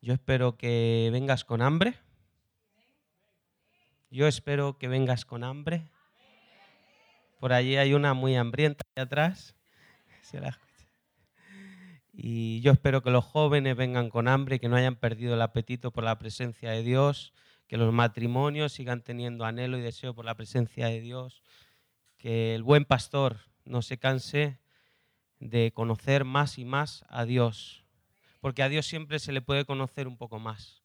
Yo espero que vengas con hambre. Yo espero que vengas con hambre. Por allí hay una muy hambrienta allá atrás. Y yo espero que los jóvenes vengan con hambre, que no hayan perdido el apetito por la presencia de Dios, que los matrimonios sigan teniendo anhelo y deseo por la presencia de Dios, que el buen pastor no se canse de conocer más y más a Dios, porque a Dios siempre se le puede conocer un poco más.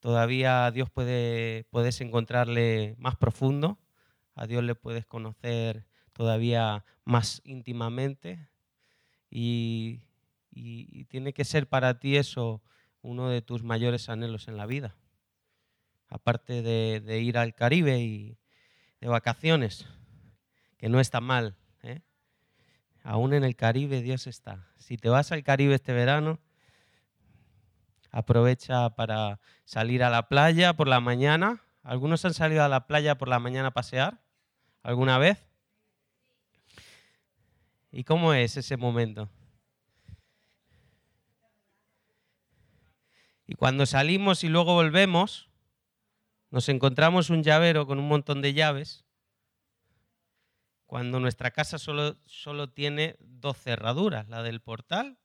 Todavía a Dios puedes encontrarle más profundo, a Dios le puedes conocer todavía más íntimamente y tiene que ser para ti eso uno de tus mayores anhelos en la vida, aparte de ir al Caribe y de vacaciones, que no está mal, ¿eh? Aún en el Caribe Dios está. Si te vas al Caribe este verano, aprovecha para salir a la playa por la mañana. ¿Algunos han salido a la playa por la mañana a pasear alguna vez? ¿Y cómo es ese momento? Y cuando salimos y luego volvemos, nos encontramos un llavero con un montón de llaves, cuando nuestra casa solo tiene 2 cerraduras, la del portal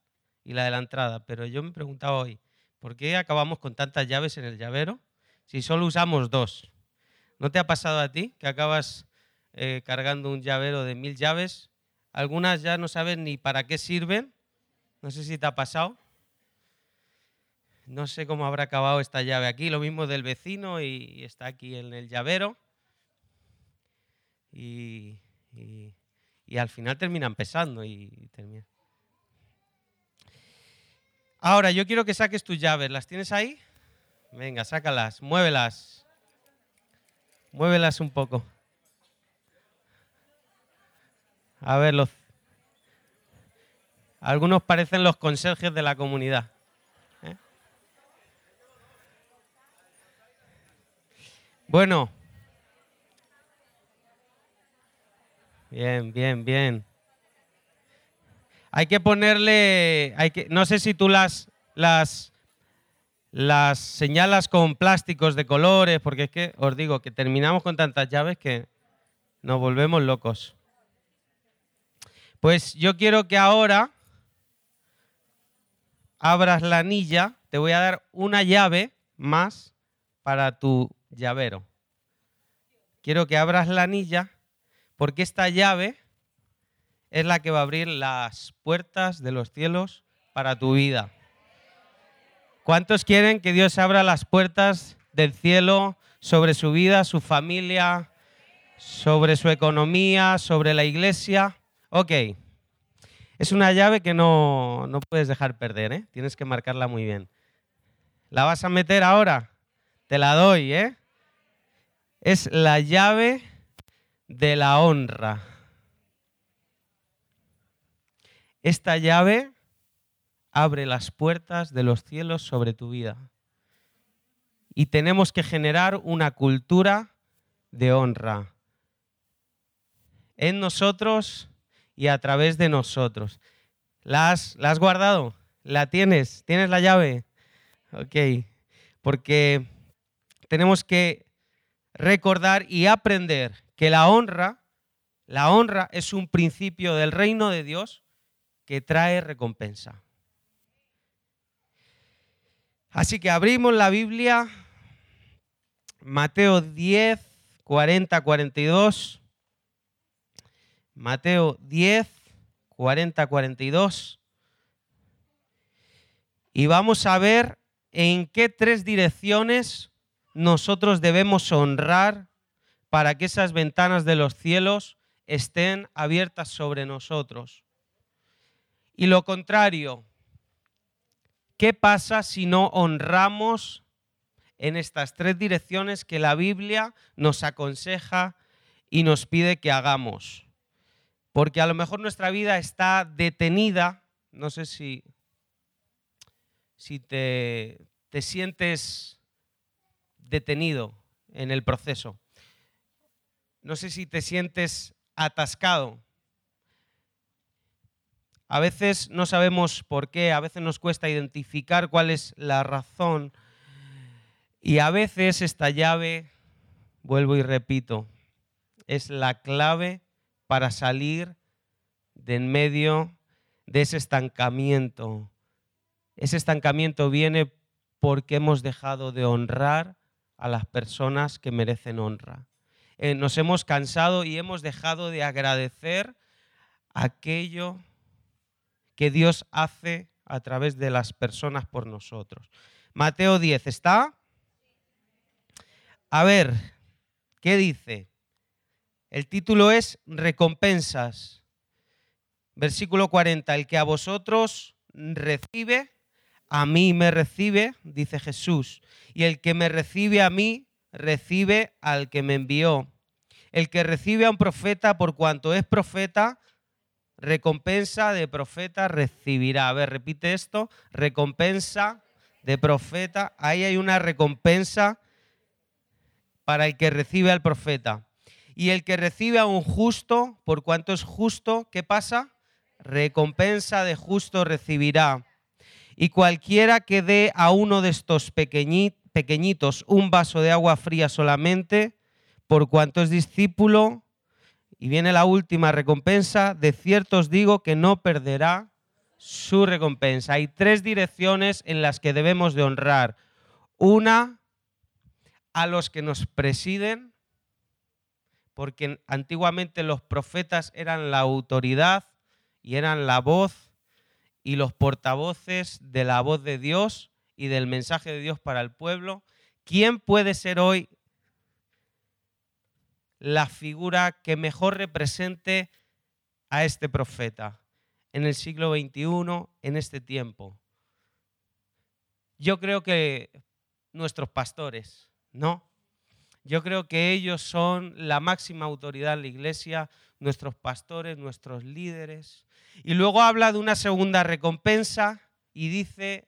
y la de la entrada. Pero yo me preguntaba hoy, ¿por qué acabamos con tantas llaves en el llavero si solo usamos 2? ¿No te ha pasado a ti que acabas cargando un llavero de 1000 llaves? Algunas ya no sabes ni para qué sirven. No sé si te ha pasado. No sé cómo habrá acabado esta llave aquí. Lo mismo del vecino y está aquí en el llavero. Y al final terminan pesando. Ahora, yo quiero que saques tus llaves. ¿Las tienes ahí? Venga, sácalas, muévelas. Muévelas un poco. A ver, algunos parecen los conserjes de la comunidad. Bueno, bien. Hay que ponerle, no sé si tú las señalas con plásticos de colores, porque es que os digo que terminamos con tantas llaves que nos volvemos locos. Pues yo quiero que ahora abras la anilla, te voy a dar una llave más para tu llavero. Quiero que abras la anilla porque esta llave es la que va a abrir las puertas de los cielos para tu vida. ¿Cuántos quieren que Dios abra las puertas del cielo sobre su vida, su familia, sobre su economía, sobre la iglesia? Ok, es una llave que no puedes dejar perder, ¿eh? Tienes que marcarla muy bien. ¿La vas a meter ahora? Te la doy, ¿eh? Es la llave de la honra. Esta llave abre las puertas de los cielos sobre tu vida. Y tenemos que generar una cultura de honra en nosotros y a través de nosotros. ¿La has guardado? ¿La tienes? ¿Tienes la llave? Ok, porque tenemos que recordar y aprender que la honra es un principio del reino de Dios que trae recompensa. Así que abrimos la Biblia, Mateo 10, 40-42. Mateo 10, 40-42. Y vamos a ver en qué 3 direcciones nosotros debemos honrar para que esas ventanas de los cielos estén abiertas sobre nosotros. Y lo contrario, ¿qué pasa si no honramos en estas 3 direcciones que la Biblia nos aconseja y nos pide que hagamos? Porque a lo mejor nuestra vida está detenida, no sé si te sientes detenido en el proceso. No sé si te sientes atascado. A veces no sabemos por qué, a veces nos cuesta identificar cuál es la razón y a veces esta llave, vuelvo y repito, es la clave para salir de en medio de ese estancamiento. Ese estancamiento viene porque hemos dejado de honrar a las personas que merecen honra. Nos hemos cansado y hemos dejado de agradecer aquello que Dios hace a través de las personas por nosotros. Mateo 10, ¿está? A ver, ¿qué dice? El título es Recompensas. Versículo 40, el que a vosotros recibe, a mí me recibe, dice Jesús. Y el que me recibe a mí, recibe al que me envió. El que recibe a un profeta, por cuanto es profeta, recompensa de profeta recibirá. A ver, repite esto. Recompensa de profeta. Ahí hay una recompensa para el que recibe al profeta. Y el que recibe a un justo, por cuanto es justo, ¿qué pasa? Recompensa de justo recibirá. Y cualquiera que dé a uno de estos pequeñitos un vaso de agua fría solamente, por cuanto es discípulo, y viene la última recompensa, de cierto os digo que no perderá su recompensa. Hay tres direcciones en las que debemos de honrar. Una, a los que nos presiden, porque antiguamente los profetas eran la autoridad y eran la voz y los portavoces de la voz de Dios y del mensaje de Dios para el pueblo. ¿Quién puede ser hoy la figura que mejor represente a este profeta en el siglo XXI, en este tiempo? Yo creo que nuestros pastores, ¿no? Yo creo que ellos son la máxima autoridad en la iglesia, nuestros pastores, nuestros líderes. Y luego habla de una segunda recompensa y dice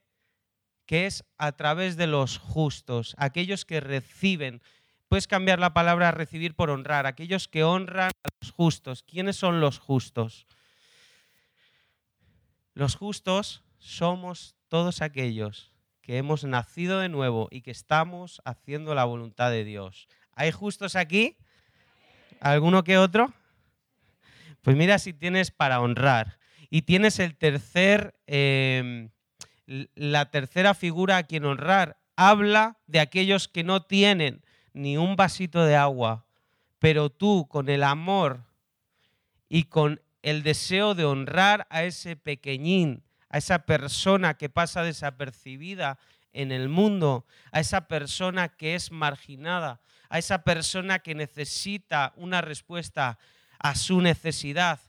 que es a través de los justos, aquellos que reciben. Puedes cambiar la palabra recibir por honrar, aquellos que honran a los justos. ¿Quiénes son los justos? Los justos somos todos aquellos que hemos nacido de nuevo y que estamos haciendo la voluntad de Dios. ¿Hay justos aquí? ¿Alguno que otro? Pues mira si tienes para honrar. Y tienes el la tercera figura a quien honrar. Habla de aquellos que no tienen ni un vasito de agua, pero tú con el amor y con el deseo de honrar a ese pequeñín, a esa persona que pasa desapercibida en el mundo, a esa persona que es marginada, a esa persona que necesita una respuesta a su necesidad.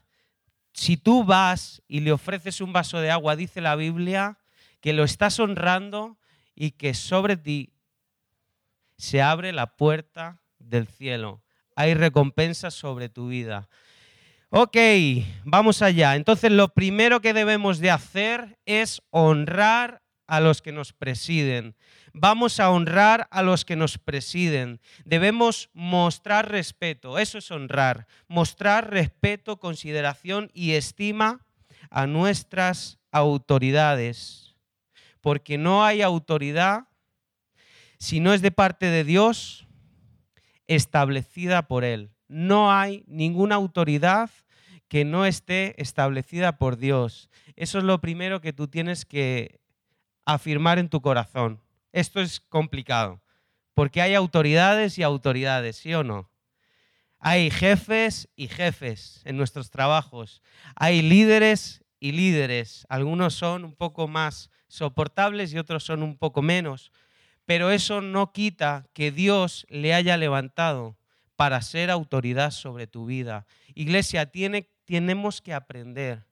Si tú vas y le ofreces un vaso de agua, dice la Biblia, que lo estás honrando y que sobre ti se abre la puerta del cielo. Hay recompensa sobre tu vida. Ok, vamos allá. Entonces, lo primero que debemos de hacer es honrar a los que nos presiden. Vamos a honrar a los que nos presiden. Debemos mostrar respeto. Eso es honrar. Mostrar respeto, consideración y estima a nuestras autoridades. Porque no hay autoridad, si no es de parte de Dios, establecida por Él. No hay ninguna autoridad que no esté establecida por Dios. Eso es lo primero que tú tienes que afirmar en tu corazón. Esto es complicado, porque hay autoridades y autoridades, ¿sí o no? Hay jefes y jefes en nuestros trabajos. Hay líderes y líderes. Algunos son un poco más soportables y otros son un poco menos. Pero eso no quita que Dios le haya levantado para ser autoridad sobre tu vida. Iglesia, tenemos que aprender.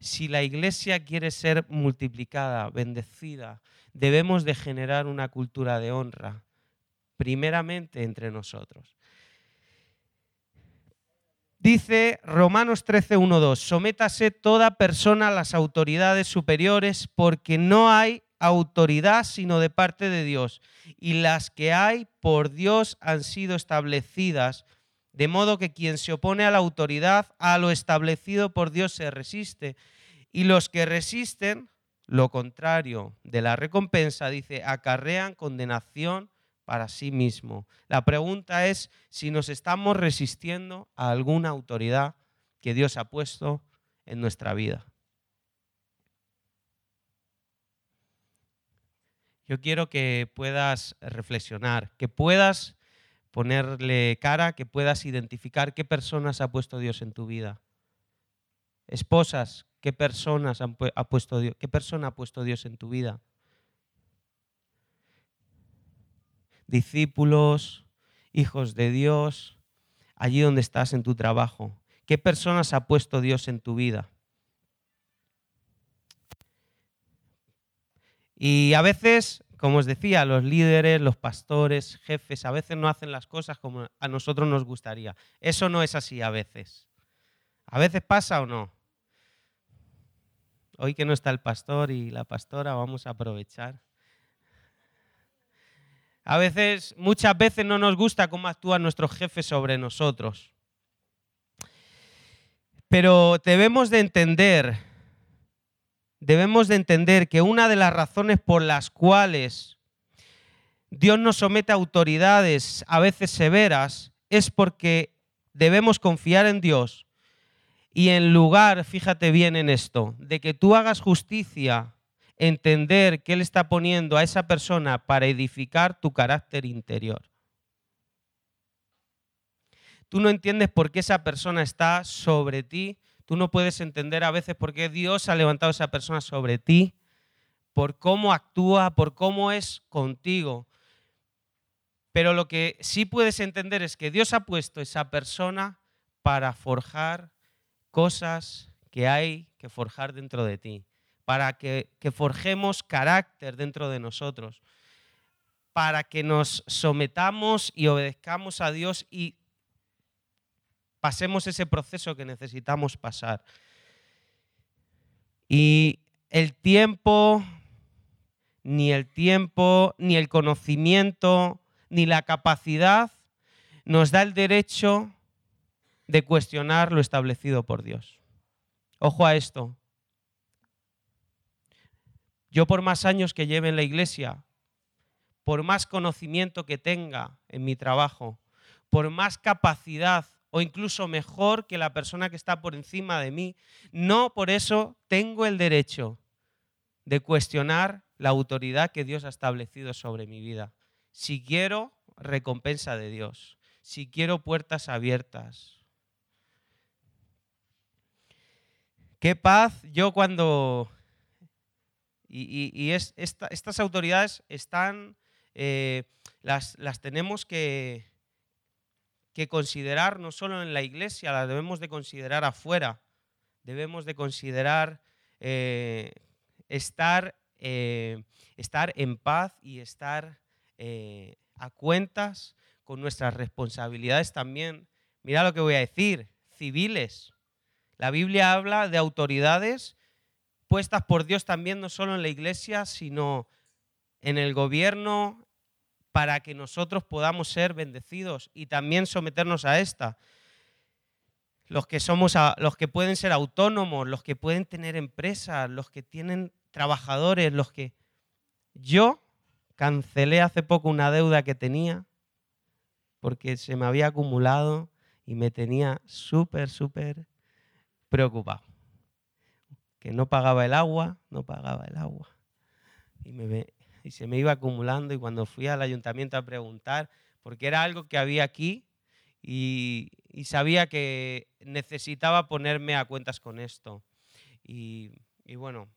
Si la iglesia quiere ser multiplicada, bendecida, debemos de generar una cultura de honra, primeramente entre nosotros. Dice Romanos 13, 1, 2, sométase toda persona a las autoridades superiores porque no hay autoridad sino de parte de Dios, y las que hay por Dios han sido establecidas, de modo que quien se opone a la autoridad, a lo establecido por Dios se resiste, Y los que resisten lo contrario de la recompensa, dice, acarrean condenación para sí mismo. La pregunta es si nos estamos resistiendo a alguna autoridad que Dios ha puesto en nuestra vida. Yo quiero que puedas reflexionar, que puedas ponerle cara, que puedas identificar qué personas ha puesto Dios en tu vida. Esposas, ¿qué personas ha puesto Dios? ¿Qué persona ha puesto Dios en tu vida? Discípulos, hijos de Dios, allí donde estás en tu trabajo. ¿Qué personas ha puesto Dios en tu vida? Y a veces, como os decía, los líderes, los pastores, jefes, a veces no hacen las cosas como a nosotros nos gustaría. Eso no es así a veces. ¿A veces pasa o no? Hoy que no está el pastor y la pastora, vamos a aprovechar. A veces, muchas veces no nos gusta cómo actúan nuestros jefes sobre nosotros. Pero debemos de entender que una de las razones por las cuales Dios nos somete a autoridades a veces severas es porque debemos confiar en Dios. Y en lugar, fíjate bien en esto, de que tú hagas justicia, entender que Él está poniendo a esa persona para edificar tu carácter interior. Tú no entiendes por qué esa persona está sobre ti. Tú no puedes entender a veces por qué Dios ha levantado a esa persona sobre ti, por cómo actúa, por cómo es contigo. Pero lo que sí puedes entender es que Dios ha puesto a esa persona para forjar cosas que hay que forjar dentro de ti, para que forjemos carácter dentro de nosotros, para que nos sometamos y obedezcamos a Dios y pasemos ese proceso que necesitamos pasar. Y el tiempo, ni el conocimiento, ni la capacidad nos da el derecho de cuestionar lo establecido por Dios. Ojo a esto. Yo por más años que lleve en la iglesia, por más conocimiento que tenga en mi trabajo, por más capacidad o incluso mejor que la persona que está por encima de mí, no por eso tengo el derecho de cuestionar la autoridad que Dios ha establecido sobre mi vida. Si quiero, recompensa de Dios. Si quiero, puertas abiertas. Qué paz, yo cuando... Estas autoridades están... Las tenemos que considerar no solo en la iglesia, las debemos de considerar afuera. Debemos de considerar estar en paz y estar a cuentas con nuestras responsabilidades también. Mira lo que voy a decir, civiles. La Biblia habla de autoridades puestas por Dios también, no solo en la iglesia, sino en el gobierno, para que nosotros podamos ser bendecidos y también someternos a esta. Los que pueden ser autónomos, los que pueden tener empresas, los que tienen trabajadores, los que... Yo cancelé hace poco una deuda que tenía porque se me había acumulado y me tenía súper preocupado, que no pagaba el agua y se me iba acumulando, y cuando fui al ayuntamiento a preguntar, porque era algo que había aquí y sabía que necesitaba ponerme a cuentas con esto y bueno,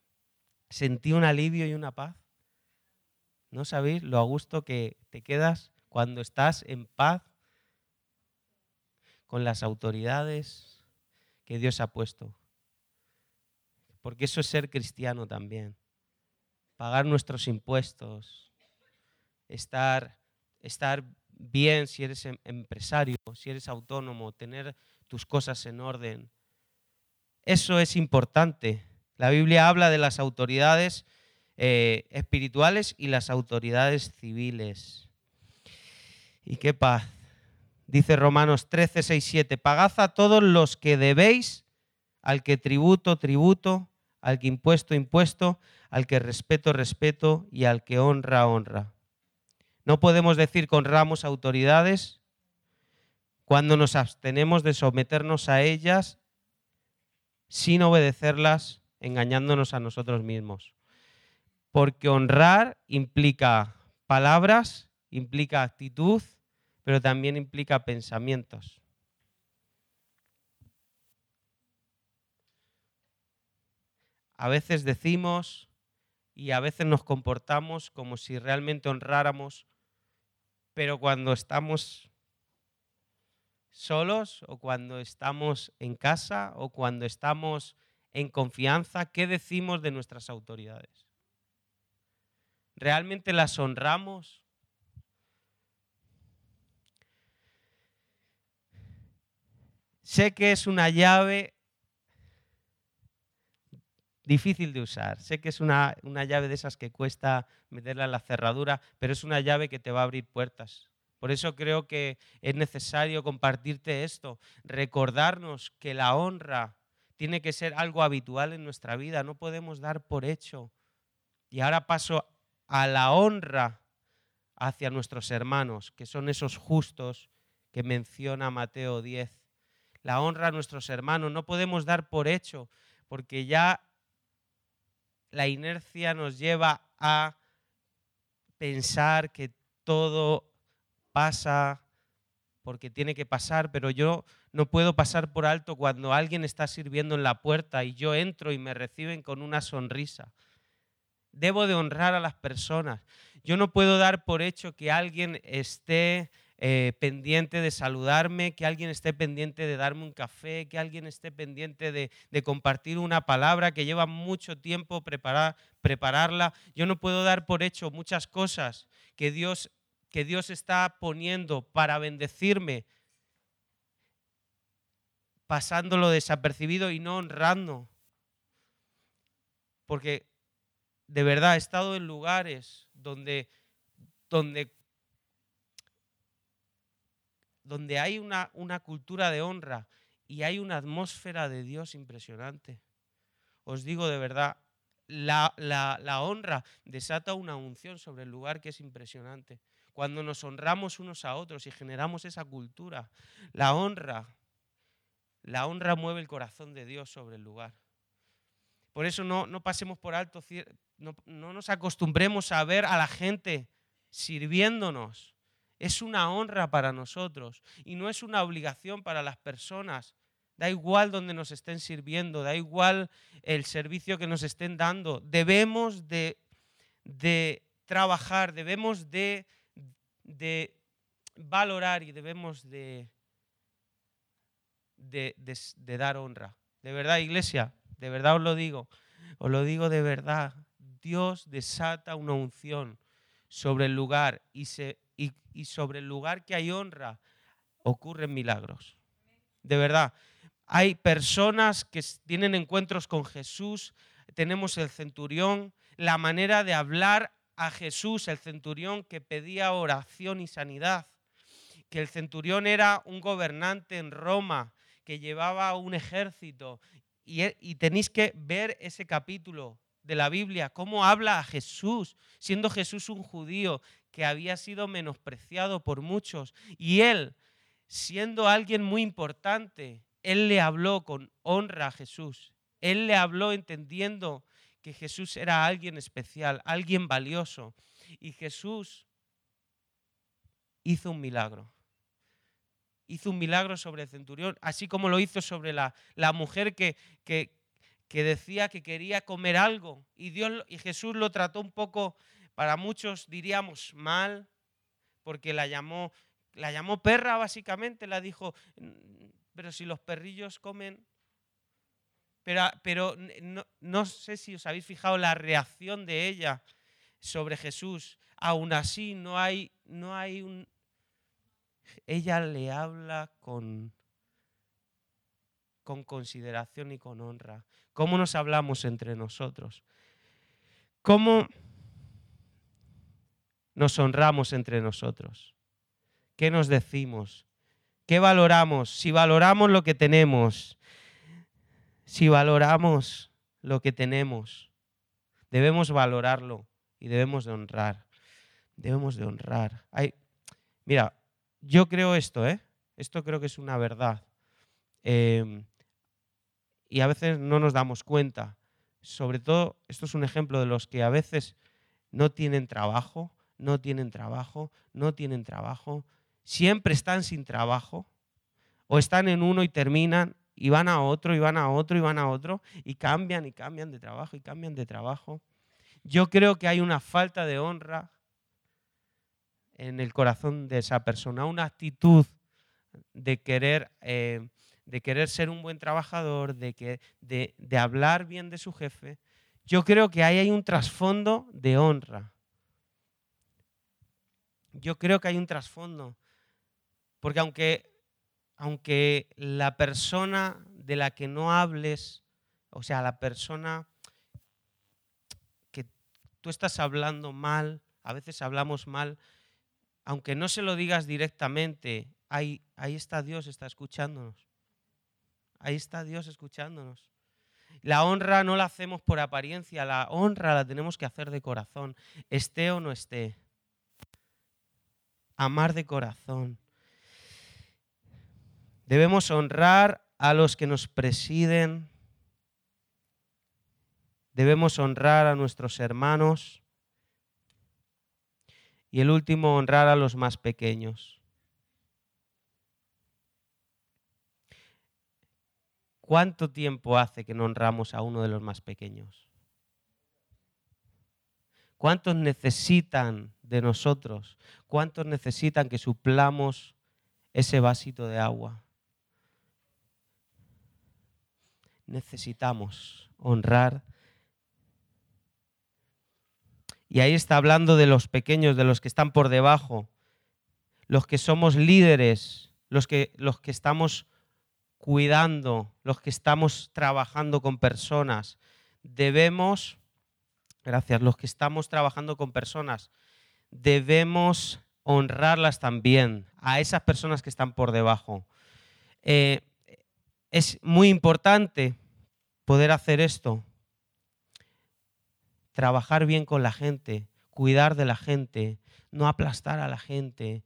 sentí un alivio y una paz. No sabéis lo a gusto que te quedas cuando estás en paz con las autoridades que Dios ha puesto. Porque eso es ser cristiano también. Pagar nuestros impuestos, estar bien si eres empresario, si eres autónomo, tener tus cosas en orden. Eso es importante. La Biblia habla de las autoridades espirituales y las autoridades civiles. Y qué paz. Dice Romanos 13, 6, 7, pagad a todos los que debéis, al que tributo, al que impuesto, impuesto, al que respeto, respeto y al que honra, honra. No podemos decir que honramos autoridades cuando nos abstenemos de someternos a ellas sin obedecerlas, engañándonos a nosotros mismos. Porque honrar implica palabras, implica actitud, pero también implica pensamientos. A veces decimos y a veces nos comportamos como si realmente honráramos, pero cuando estamos solos o cuando estamos en casa o cuando estamos en confianza, ¿qué decimos de nuestras autoridades? ¿Realmente las honramos? Sé que es una llave difícil de usar, sé que es una llave de esas que cuesta meterla en la cerradura, pero es una llave que te va a abrir puertas. Por eso creo que es necesario compartirte esto, recordarnos que la honra tiene que ser algo habitual en nuestra vida, no podemos dar por hecho. Y ahora paso a la honra hacia nuestros hermanos, que son esos justos que menciona Mateo 10. La honra a nuestros hermanos no podemos dar por hecho, porque ya la inercia nos lleva a pensar que todo pasa porque tiene que pasar, pero yo no puedo pasar por alto cuando alguien está sirviendo en la puerta y yo entro y me reciben con una sonrisa. Debo de honrar a las personas. Yo no puedo dar por hecho que alguien esté pendiente de saludarme, que alguien esté pendiente de darme un café, que alguien esté pendiente de compartir una palabra que lleva mucho tiempo prepararla. Yo no puedo dar por hecho muchas cosas que Dios está poniendo para bendecirme, pasándolo desapercibido y no honrando. Porque de verdad he estado en lugares donde hay una cultura de honra y hay una atmósfera de Dios impresionante. Os digo de verdad, la honra desata una unción sobre el lugar que es impresionante. Cuando nos honramos unos a otros y generamos esa cultura, la honra mueve el corazón de Dios sobre el lugar. Por eso no pasemos por alto, no nos acostumbremos a ver a la gente sirviéndonos. Es una honra para nosotros y no es una obligación para las personas. Da igual donde nos estén sirviendo, da igual el servicio que nos estén dando. Debemos de trabajar, debemos de valorar y debemos de dar honra. De verdad, iglesia, de verdad os lo digo de verdad. Dios desata una unción sobre el lugar y sobre el lugar que hay honra ocurren milagros. De verdad, hay personas que tienen encuentros con Jesús, tenemos el centurión, la manera de hablar a Jesús, el centurión que pedía oración y sanidad, que el centurión era un gobernante en Roma, que llevaba un ejército, y tenéis que ver ese capítulo de la Biblia, cómo habla a Jesús, siendo Jesús un judío que había sido menospreciado por muchos, y él, siendo alguien muy importante, él le habló con honra a Jesús, él le habló entendiendo que Jesús era alguien especial, alguien valioso, y Jesús hizo un milagro. Hizo un milagro sobre el centurión, así como lo hizo sobre la mujer que decía que quería comer algo, y Jesús lo trató un poco, para muchos diríamos mal, porque la llamó perra básicamente, la dijo, pero si los perrillos comen. Pero no sé si os habéis fijado la reacción de ella sobre Jesús. Aún así ella le habla con consideración y con honra. ¿Cómo nos hablamos entre nosotros? ¿Cómo nos honramos entre nosotros? ¿Qué nos decimos? ¿Qué valoramos? Si valoramos lo que tenemos, si valoramos lo que tenemos. Debemos valorarlo y debemos de honrar. Debemos de honrar. Ay, mira, yo creo esto, ¿eh? Esto creo que es una verdad. Y a veces no nos damos cuenta. Sobre todo, esto es un ejemplo de los que a veces no tienen trabajo, siempre están sin trabajo, o están en uno y terminan, y van a otro, y van a otro, y van a otro, y cambian de trabajo. Yo creo que hay una falta de honra en el corazón de esa persona, una actitud de querer ser un buen trabajador, de hablar bien de su jefe. Yo creo que ahí hay un trasfondo de honra. Yo creo que hay un trasfondo, porque aunque la persona de la que no hables, o sea, la persona que tú estás hablando mal, a veces hablamos mal, aunque no se lo digas directamente, ahí está Dios, está escuchándonos. Ahí está Dios escuchándonos. La honra no la hacemos por apariencia, la honra la tenemos que hacer de corazón, esté o no esté. Amar de corazón. Debemos honrar a los que nos presiden. Debemos honrar a nuestros hermanos. Y el último, honrar a los más pequeños. ¿Cuánto tiempo hace que no honramos a uno de los más pequeños? ¿Cuántos necesitan de nosotros? ¿Cuántos necesitan que suplamos ese vasito de agua? Necesitamos honrar. Y ahí está hablando de los pequeños, de los que están por debajo, los que somos líderes, los que estamos cuidando, los que estamos trabajando con personas. Los que estamos trabajando con personas, debemos honrarlas también, a esas personas que están por debajo. Es muy importante poder hacer esto, trabajar bien con la gente, cuidar de la gente, no aplastar a la gente,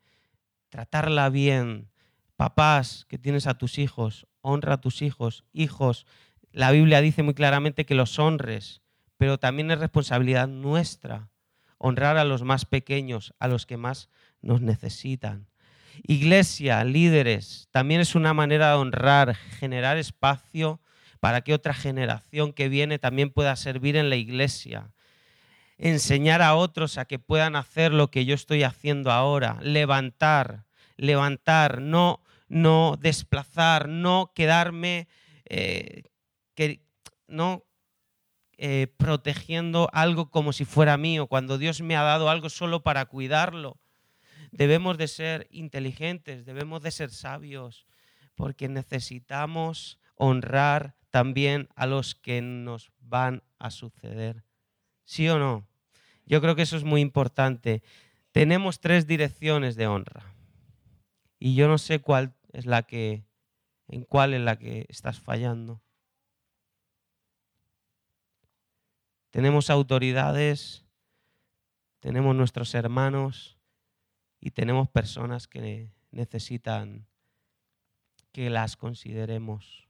tratarla bien. Papás que tienes a tus hijos, honra a tus hijos. Hijos, la Biblia dice muy claramente que los honres, pero también es responsabilidad nuestra honrar a los más pequeños, a los que más nos necesitan. Iglesia, líderes, también es una manera de honrar, generar espacio para que otra generación que viene también pueda servir en la iglesia. Enseñar a otros a que puedan hacer lo que yo estoy haciendo ahora. Levantar, no desplazar, no quedarme protegiendo algo como si fuera mío, cuando Dios me ha dado algo solo para cuidarlo. Debemos de ser inteligentes, debemos de ser sabios, porque necesitamos honrar también a los que nos van a suceder. ¿Sí o no? Yo creo que eso es muy importante. Tenemos 3 direcciones de honra. Y yo no sé en cuál es la que estás fallando. Tenemos autoridades, tenemos nuestros hermanos y tenemos personas que necesitan que las consideremos.